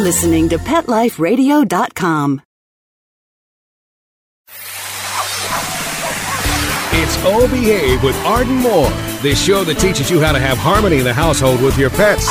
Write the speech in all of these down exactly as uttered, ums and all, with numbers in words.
listening to pet life radio dot com. It's OBEHAVE with Arden Moore, the show that teaches you how to have harmony in the household with your pets.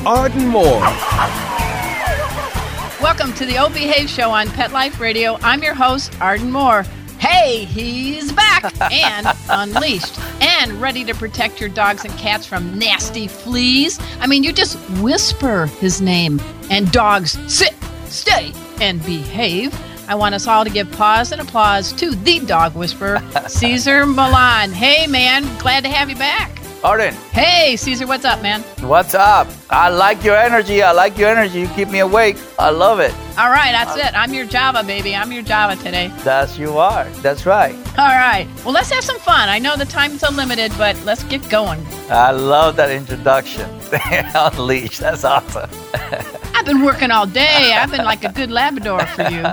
Arden Moore. Welcome to the OBEHAVE show on Pet Life Radio. I'm your host, Arden Moore. Hey, he's back and unleashed and ready to protect your dogs and cats from nasty fleas. I mean, you just whisper his name and dogs sit, stay, and behave. I want us all to give pause and applause to the dog whisperer, Cesar Millan. Hey, man, glad to have you back. Arden. Hey, Cesar, what's up, man? What's up? I like your energy. I like your energy. You keep me awake. I love it. All right, that's uh, it. I'm your Java, baby. I'm your Java today. That's you are. That's right. All right. Well, let's have some fun. I know the time's unlimited, but let's get going. I love that introduction. Unleash. That's awesome. I've been working all day. I've been like a good Labrador for you.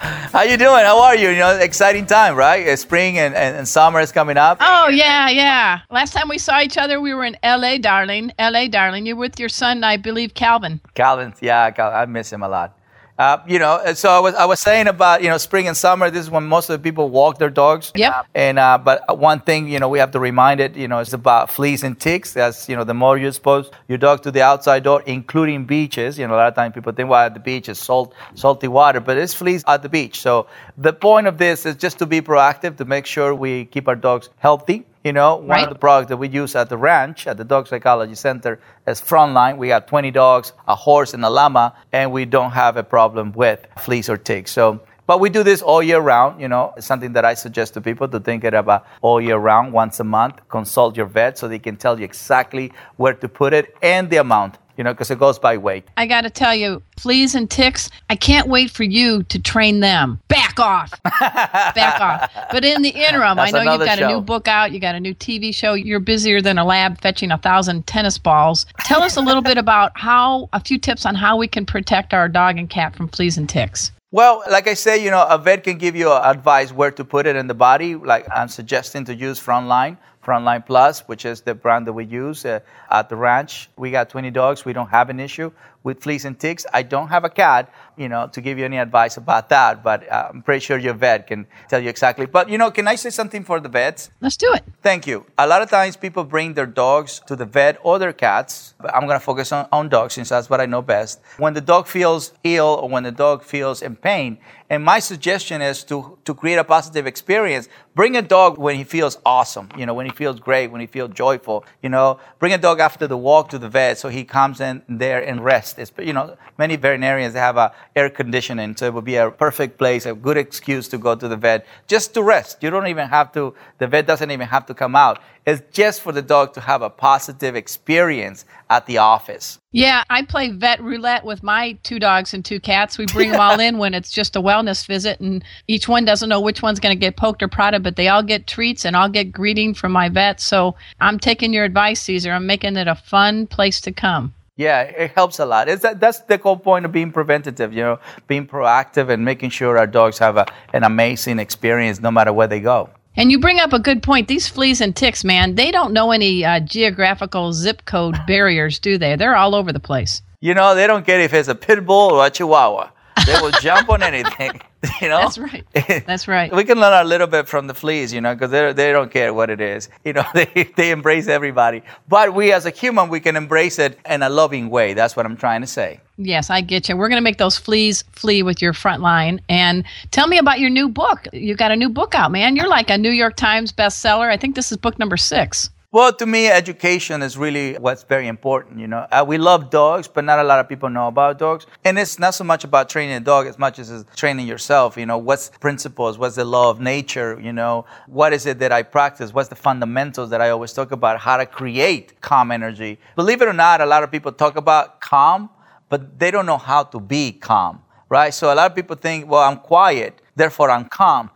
How you doing? How are you? You know, exciting time, right? Spring and, and, and summer is coming up. Oh, yeah, yeah. Last time we saw each other, we were in L A, darling. L A, darling. You're with your son, I believe, Calvin. Calvin, yeah. Cal- I miss him a lot. Uh, you know, so I was I was saying about, you know, spring and summer, this is when most of the people walk their dogs. Yep. And, uh, but one thing, you know, we have to remind it, you know, it's about fleas and ticks. That's, you know, the more you expose your dog to the outside door, including beaches. You know, a lot of times people think, well, at the beach is salt, salty water, but it's fleas at the beach. So the point of this is just to be proactive, to make sure we keep our dogs healthy. You know, one right. of the products that we use at the ranch, at the Dog Psychology Center, is Frontline. We got twenty dogs, a horse, and a llama, and we don't have a problem with fleas or ticks. So, but we do this all year round, you know. It's something that I suggest to people to think about all year round, once a month. Consult your vet so they can tell you exactly where to put it and the amount. You know, because it goes by weight. I got to tell you, fleas and ticks, I can't wait for you to train them. Back off. Back off. But in the interim, That's I know you've got show. a new book out. You got a new T V show. You're busier than a lab fetching a thousand tennis balls. Tell us a little bit about how, a few tips on how we can protect our dog and cat from fleas and ticks. Well, like I say, you know, a vet can give you advice where to put it in the body. Like I'm suggesting to use Frontline, Frontline Plus, which is the brand that we use uh, at the ranch. We got twenty dogs. We don't have an issue with fleas and ticks. I don't have a cat, you know, to give you any advice about that. But uh, I'm pretty sure your vet can tell you exactly. But, you know, can I say something for the vets? Let's do it. Thank you. A lot of times people bring their dogs to the vet or their cats. But I'm going to focus on, on dogs since that's what I know best. When the dog feels ill or when the dog feels in pain. And my suggestion is to, to create a positive experience. Bring a dog when he feels awesome, you know, when he feels great, when he feels joyful, you know. Bring a dog after the walk to the vet so he comes in there and rests. It's, you know, many veterinarians have a air conditioning, so it would be a perfect place, a good excuse to go to the vet just to rest. You don't even have to, the vet doesn't even have to come out. It's just for the dog to have a positive experience at the office. Yeah, I play vet roulette with my two dogs and two cats. We bring them all in when it's just a wellness visit, and each one doesn't know which one's going to get poked or prodded, but they all get treats and I'll get greeting from my vet. So I'm taking your advice, Cesar. I'm making it a fun place to come. Yeah, it helps a lot. It's that, that's the whole point of being preventative, you know, being proactive and making sure our dogs have a, an amazing experience no matter where they go. And you bring up a good point. These fleas and ticks, man, they don't know any uh, geographical zip code barriers, do they? They're all over the place. You know, they don't care if it's a pit bull or a chihuahua. They will jump on anything, you know? That's right. That's right. We can learn a little bit from the fleas, you know, because they they don't care what it is. You know, they, they embrace everybody. But we as a human, we can embrace it in a loving way. That's what I'm trying to say. Yes, I get you. We're going to make those fleas flee with your front line. And tell me about your new book. You got a new book out, man. You're like a New York Times bestseller. I think this is book number six. Well, to me, education is really what's very important, you know. Uh, we love dogs, but not a lot of people know about dogs. And it's not so much about training a dog as much as it's training yourself, you know. What's principles? What's the law of nature, you know? What is it that I practice? What's the fundamentals that I always talk about? How to create calm energy. Believe it or not, a lot of people talk about calm, but they don't know how to be calm, right? So a lot of people think, well, I'm quiet, therefore I'm calm.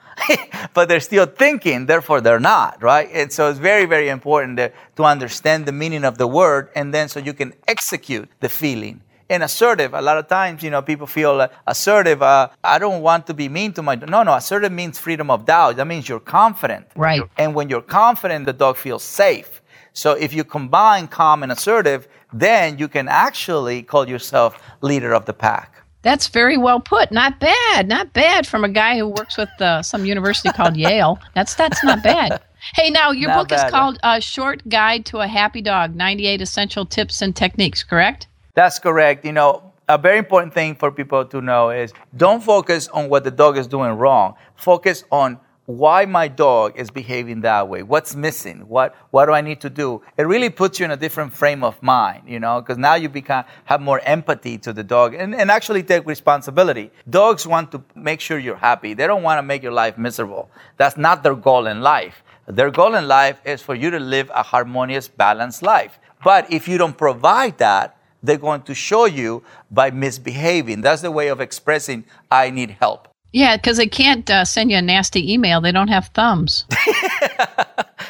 But they're still thinking, therefore they're not, right? And so it's very, very important that, to understand the meaning of the word, and then so you can execute the feeling. And assertive, a lot of times, you know, people feel uh, assertive. Uh, I don't want to be mean to my dog. No, no, assertive means freedom of doubt. That means you're confident. Right. And when you're confident, the dog feels safe. So if you combine calm and assertive, then you can actually call yourself leader of the pack. That's very well put. Not bad. Not bad from a guy who works with uh, some university called Yale. That's that's not bad. Hey, now, your not book bad, is called yeah. A Short Guide to a Happy Dog, ninety-eight Essential Tips and Techniques, correct? That's correct. You know, a very important thing for people to know is don't focus on what the dog is doing wrong. Focus on why my dog is behaving that way. What's missing? What what do I need to do? It really puts you in a different frame of mind, you know, because now you become have more empathy to the dog and, and actually take responsibility. Dogs want to make sure you're happy. They don't want to make your life miserable. That's not their goal in life. Their goal in life is for you to live a harmonious, balanced life. But if you don't provide that, they're going to show you by misbehaving. That's the way of expressing, I need help. Yeah, because they can't uh, send you a nasty email. They don't have thumbs.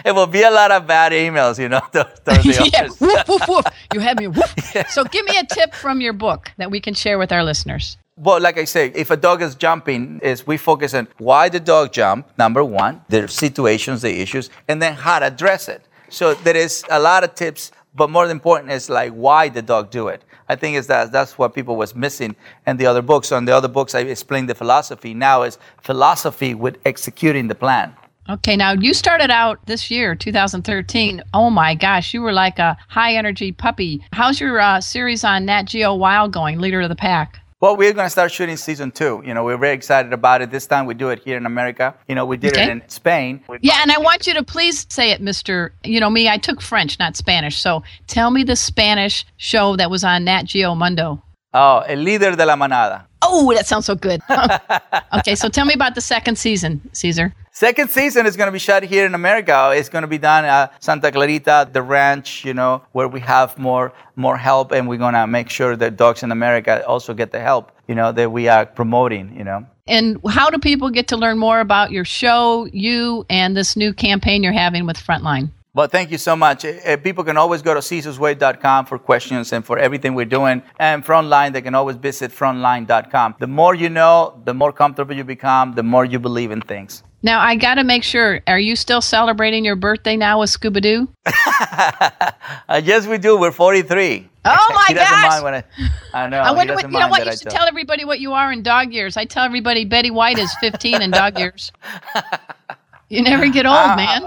It will be a lot of bad emails, you know. Those, those yeah, woof, woof, woof. You had me woof. Yeah. So give me a tip from your book that we can share with our listeners. Well, like I say, if a dog is jumping, is we focus on why the dog jumped, number one, the situations, the issues, and then how to address it. So there is a lot of tips. But more important is like why the dog do it. I think is that that's what people was missing in the other books. On the other books, I explained the philosophy. Now is philosophy with executing the plan. Okay, now you started out this year, two thousand thirteen. Oh my gosh, you were like a high energy puppy. How's your uh, series on Nat Geo Wild going, Leader of the Pack? Well, we're going to start shooting season two. You know, we're very excited about it. This time we do it here in America. You know, we did okay. it in Spain. We yeah, and I want you to please say it, Mister You know me, I took French, not Spanish. So tell me the Spanish show that was on Nat Geo Mundo. Oh, El Lider de la Manada. Oh, that sounds so good. Okay, so tell me about the second season, Cesar. Second season is going to be shot here in America. It's going to be done at Santa Clarita, the ranch, you know, where we have more more help, and we're going to make sure that dogs in America also get the help, you know, that we are promoting, you know. And how do people get to learn more about your show, you, and this new campaign you're having with Frontline? Well, thank you so much. People can always go to caesars way dot com for questions and for everything we're doing. And Frontline, they can always visit frontline dot com. The more you know, the more comfortable you become, the more you believe in things. Now, I got to make sure, are you still celebrating your birthday now with Scooby-Doo? uh, yes, we do. We're forty-three. Oh, my he doesn't gosh. Mind when I, I know. I wonder what, you know what? You should tell everybody what you are in dog years. I tell everybody Betty White is fifteen in dog years. You never get old, uh, man.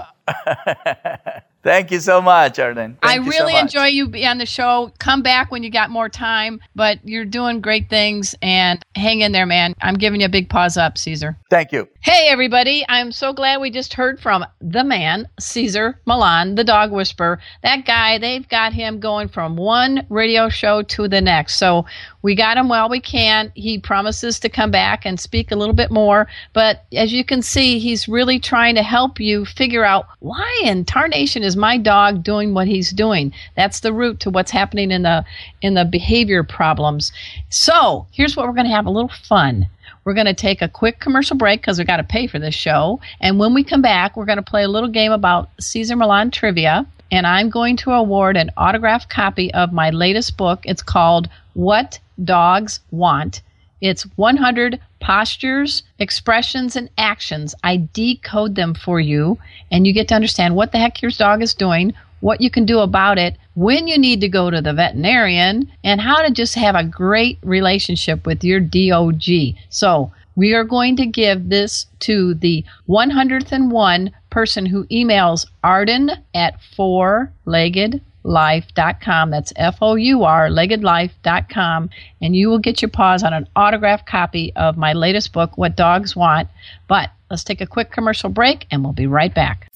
Thank you so much, Arden. Thank I really so enjoy you being on the show. Come back when you got more time, but you're doing great things, and hang in there, man. I'm giving you a big paws up, Cesar. Thank you. Hey, everybody. I'm so glad we just heard from the man, Cesar Millan, the dog whisperer. That guy, they've got him going from one radio show to the next. So we got him while we can. He promises to come back and speak a little bit more. But as you can see, he's really trying to help you figure out why in tarnation is my dog doing what he's doing. That's the root to what's happening in the in the behavior problems. So here's what we're going to have a little fun. We're going to take a quick commercial break because we've got to pay for this show. And when we come back, we're going to play a little game about Cesar Millan trivia. And I'm going to award an autographed copy of my latest book. It's called What Dogs Want. It's one hundred postures, expressions, and actions. I decode them for you, and you get to understand what the heck your dog is doing, what you can do about it, when you need to go to the veterinarian, and how to just have a great relationship with your dog. So we are going to give this to the one hundred and one person who emails Arden at four legged life dot com. That's F O U R, legged life dot com. And you will get your paws on an autographed copy of my latest book, What Dogs Want. But let's take a quick commercial break, and we'll be right back.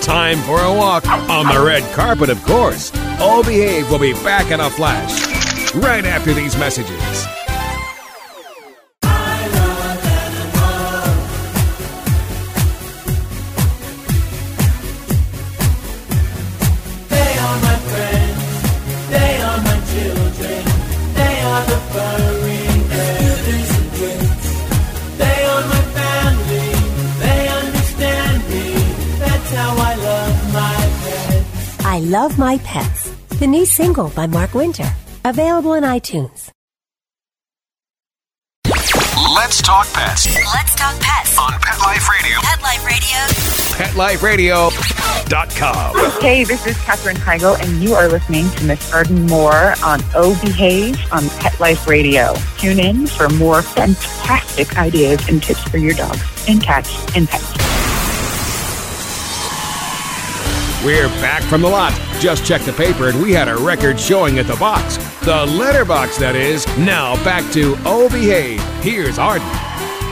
Time for a walk on the red carpet, of course. OBEHAVE will be back in a flash right after these messages. Friends. how I love my pets. I Love My Pets, the new single by Mark Winter, available in iTunes. Let's talk pets. Let's talk pets. On Pet Life Radio. Pet Life Radio. pet life radio dot com. Hey, this is Catherine Heigl, and you are listening to Miss Arden Moore on OBEHAVE on Pet Life Radio. Tune in for more fantastic ideas and tips for your dogs and cats and pets. We're back from the lot. Just checked the paper and we had a record showing at the box. The letterbox, that is. Now back to OBEHAVE. Here's Arden.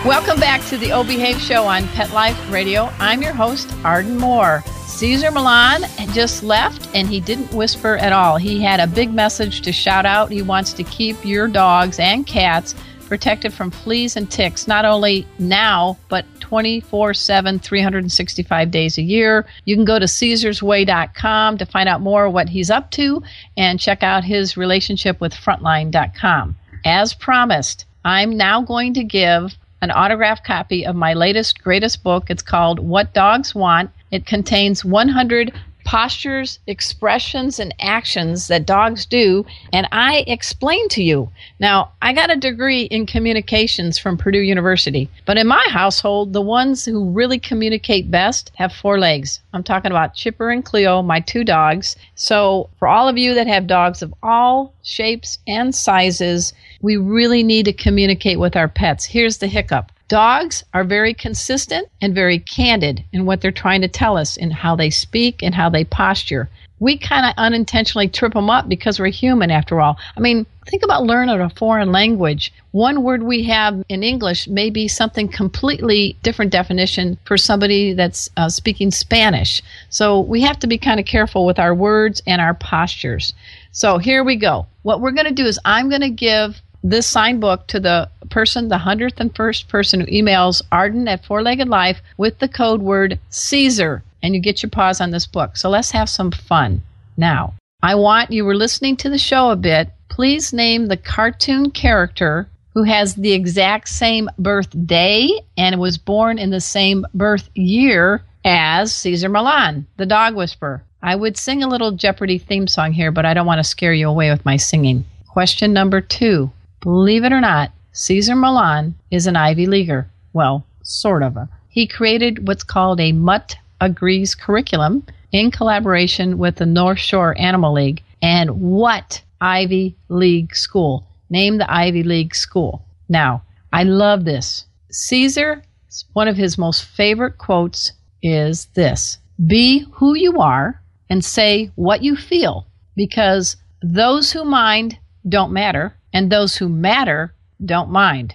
Welcome back to the OBEHAVE show on Pet Life Radio. I'm your host, Arden Moore. Cesar Millan just left and he didn't whisper at all. He had a big message to shout out. He wants to keep your dogs and cats protected from fleas and ticks, not only now, but twenty-four seven, three hundred sixty-five days a year. You can go to caesars way dot com to find out more what he's up to and check out his relationship with frontline dot com. As promised, I'm now going to give an autographed copy of my latest, greatest book. It's called What Dogs Want. It contains one hundred postures, expressions, and actions that dogs do, and I explain to you. Now, I got a degree in communications from Purdue University, but in my household, the ones who really communicate best have four legs. I'm talking about Chipper and Cleo, my two dogs. So for all of you that have dogs of all shapes and sizes, we really need to communicate with our pets. Here's the hiccup. Dogs are very consistent and very candid in what they're trying to tell us in how they speak and how they posture. We kind of unintentionally trip them up because we're human after all. I mean, think about learning a foreign language. One word we have in English may be something completely different definition for somebody that's uh, speaking Spanish. So we have to be kind of careful with our words and our postures. So here we go. What we're going to do is I'm going to give this signed book to the person, the hundredth and first person who emails Arden at Four-Legged Life with the code word Caesar, and you get your paws on this book. So let's have some fun now. I want, you were listening to the show a bit, please name the cartoon character who has the exact same birthday and was born in the same birth year as Cesar Millan, the dog whisperer. I would sing a little Jeopardy theme song here, but I don't want to scare you away with my singing. Question number two. Believe it or not, Cesar Millan is an Ivy Leaguer. Well, sort of. He created what's called a Mutt-i-grees Curriculum in collaboration with the North Shore Animal League. And what Ivy League school? Name the Ivy League school. Now, I love this. Cesar, one of his most favorite quotes is this. Be who you are and say what you feel, because those who mind don't matter. And those who matter don't mind.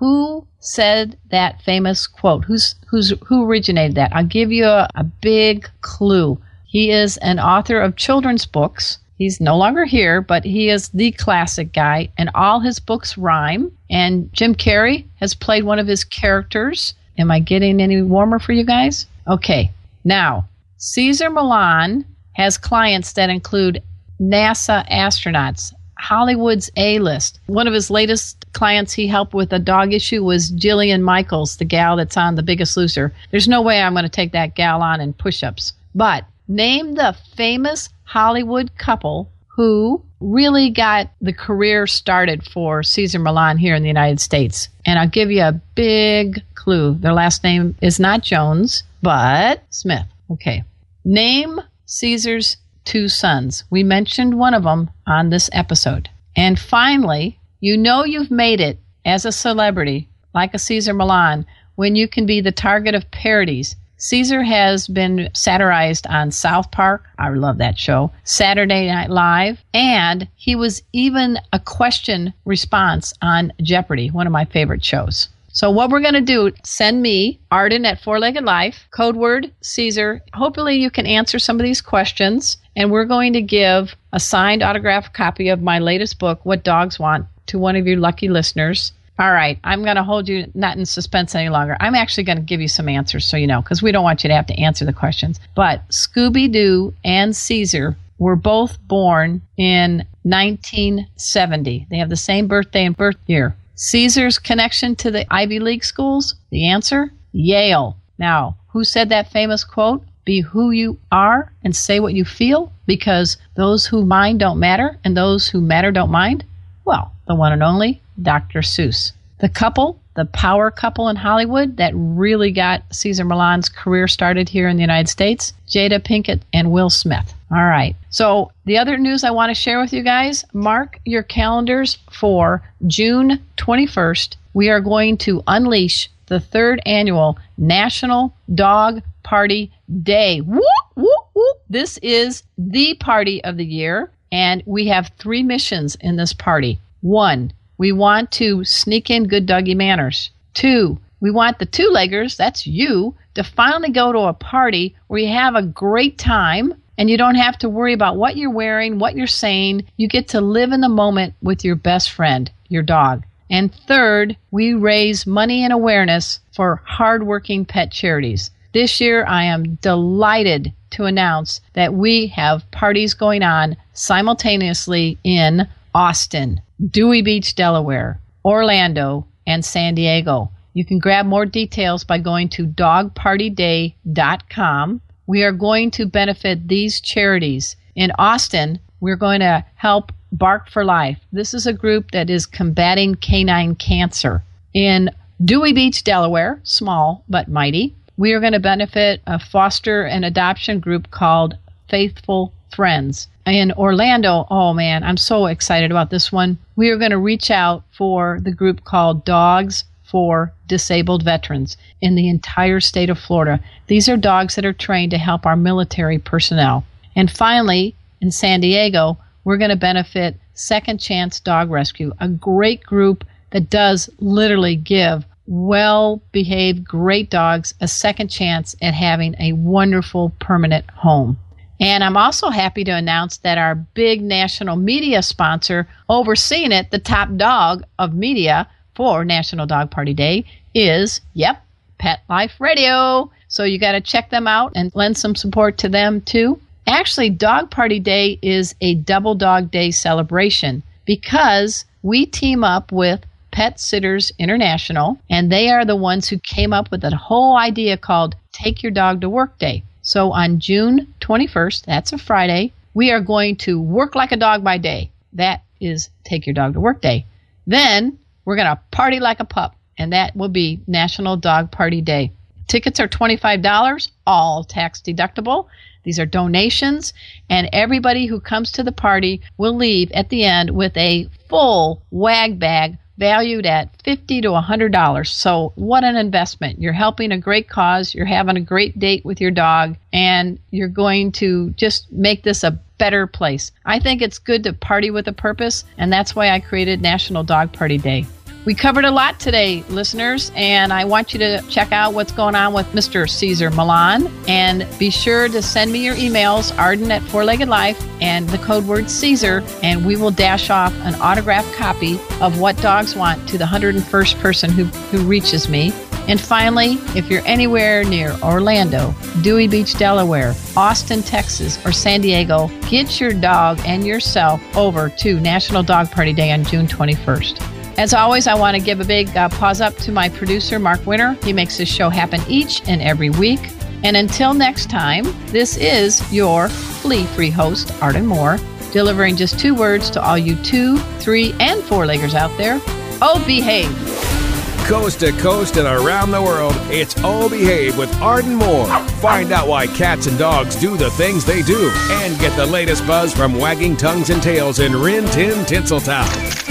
Who said that famous quote? Who's, who's, who originated that? I'll give you a, a big clue. He is an author of children's books. He's no longer here, but he is the classic guy, and all his books rhyme. And Jim Carrey has played one of his characters. Am I getting any warmer for you guys? Okay. Now, Cesar Millan has clients that include NASA astronauts, Hollywood's A-list. One of his latest clients he helped with a dog issue was Jillian Michaels, the gal that's on The Biggest Loser. There's no way I'm going to take that gal on in push-ups. But name the famous Hollywood couple who really got the career started for Cesar Millan here in the United States. And I'll give you a big clue. Their last name is not Jones, but Smith. Okay. Name Cesar's two sons. We mentioned one of them on this episode. And finally, you know you've made it as a celebrity, like a Cesar Millan, when you can be the target of parodies. Cesar has been satirized on South Park. I love that show. Saturday Night Live. And he was even a question response on Jeopardy, one of my favorite shows. So what we're going to do, send me, Arden at Four-Legged Life, code word, Cesar. Hopefully you can answer some of these questions. And we're going to give a signed autographed copy of my latest book, What Dogs Want, to one of your lucky listeners. All right, I'm going to hold you not in suspense any longer. I'm actually going to give you some answers so you know, because we don't want you to have to answer the questions. But Scooby-Doo and Cesar were both born in nineteen seventy. They have the same birthday and birth year. Cesar's connection to the Ivy League schools? The answer? Yale. Now, who said that famous quote? Be who you are and say what you feel, because those who mind don't matter and those who matter don't mind. Well, the one and only Doctor Seuss. The couple, the power couple in Hollywood that really got Cesar Millan's career started here in the United States, Jada Pinkett and Will Smith. All right. So the other news I want to share with you guys, mark your calendars for June twenty-first. We are going to unleash the third annual National Dog Party Day. Whoop, whoop, whoop. This is the party of the year, and we have three missions in this party. One, we want to sneak in good doggy manners. Two, we want the two-leggers, that's you, to finally go to a party where you have a great time and you don't have to worry about what you're wearing, what you're saying. You get to live in the moment with your best friend, your dog. And third, we raise money and awareness for hardworking pet charities. This year, I am delighted to announce that we have parties going on simultaneously in Austin, Dewey Beach, Delaware, Orlando, and San Diego. You can grab more details by going to dog party day dot com. We are going to benefit these charities. In Austin, we're going to help Bark for Life. This is a group that is combating canine cancer. In Dewey Beach, Delaware, small but mighty, we are going to benefit a foster and adoption group called Faithful Friends. In Orlando, oh man, I'm so excited about this one. We are going to reach out for the group called Dogs for Disabled Veterans in the entire state of Florida. These are dogs that are trained to help our military personnel. And finally, in San Diego, we're going to benefit Second Chance Dog Rescue, a great group that does literally give well-behaved, great dogs a second chance at having a wonderful permanent home. And I'm also happy to announce that our big national media sponsor overseeing it, the top dog of media for National Dog Party Day, is, yep, Pet Life Radio. So you got to check them out and lend some support to them too. Actually, Dog Party Day is a double dog day celebration because we team up with Pet Sitters International, and they are the ones who came up with a whole idea called Take Your Dog to Work Day. So on June twenty-first, that's a Friday, we are going to work like a dog by day. That is Take Your Dog to Work Day. Then we're going to party like a pup, and that will be National Dog Party Day. Tickets are twenty-five dollars, all tax deductible. These are donations, and everybody who comes to the party will leave at the end with a full wag bag valued at fifty to one hundred dollars. So what an investment. You're helping a great cause, you're having a great date with your dog, and you're going to just make this a better place. I think it's good to party with a purpose, and that's why I created National Dog Party Day. We covered a lot today, listeners, and I want you to check out what's going on with Mister Cesar Millan. And be sure to send me your emails, Arden at Four-Legged Life, and the code word Cesar, and we will dash off an autographed copy of What Dogs Want to the one hundred first person who, who reaches me. And finally, if you're anywhere near Orlando, Dewey Beach, Delaware, Austin, Texas, or San Diego, get your dog and yourself over to National Dog Party Day on June twenty-first. As always, I want to give a big uh, paws up to my producer, Mark Winter. He makes this show happen each and every week. And until next time, this is your flea-free host, Arden Moore, delivering just two words to all you two, three, and four-leggers out there. Oh, behave. Coast to coast and around the world, it's Oh, Behave with Arden Moore. Find out why cats and dogs do the things they do and get the latest buzz from wagging tongues and tails in Rin Tin Tinseltown.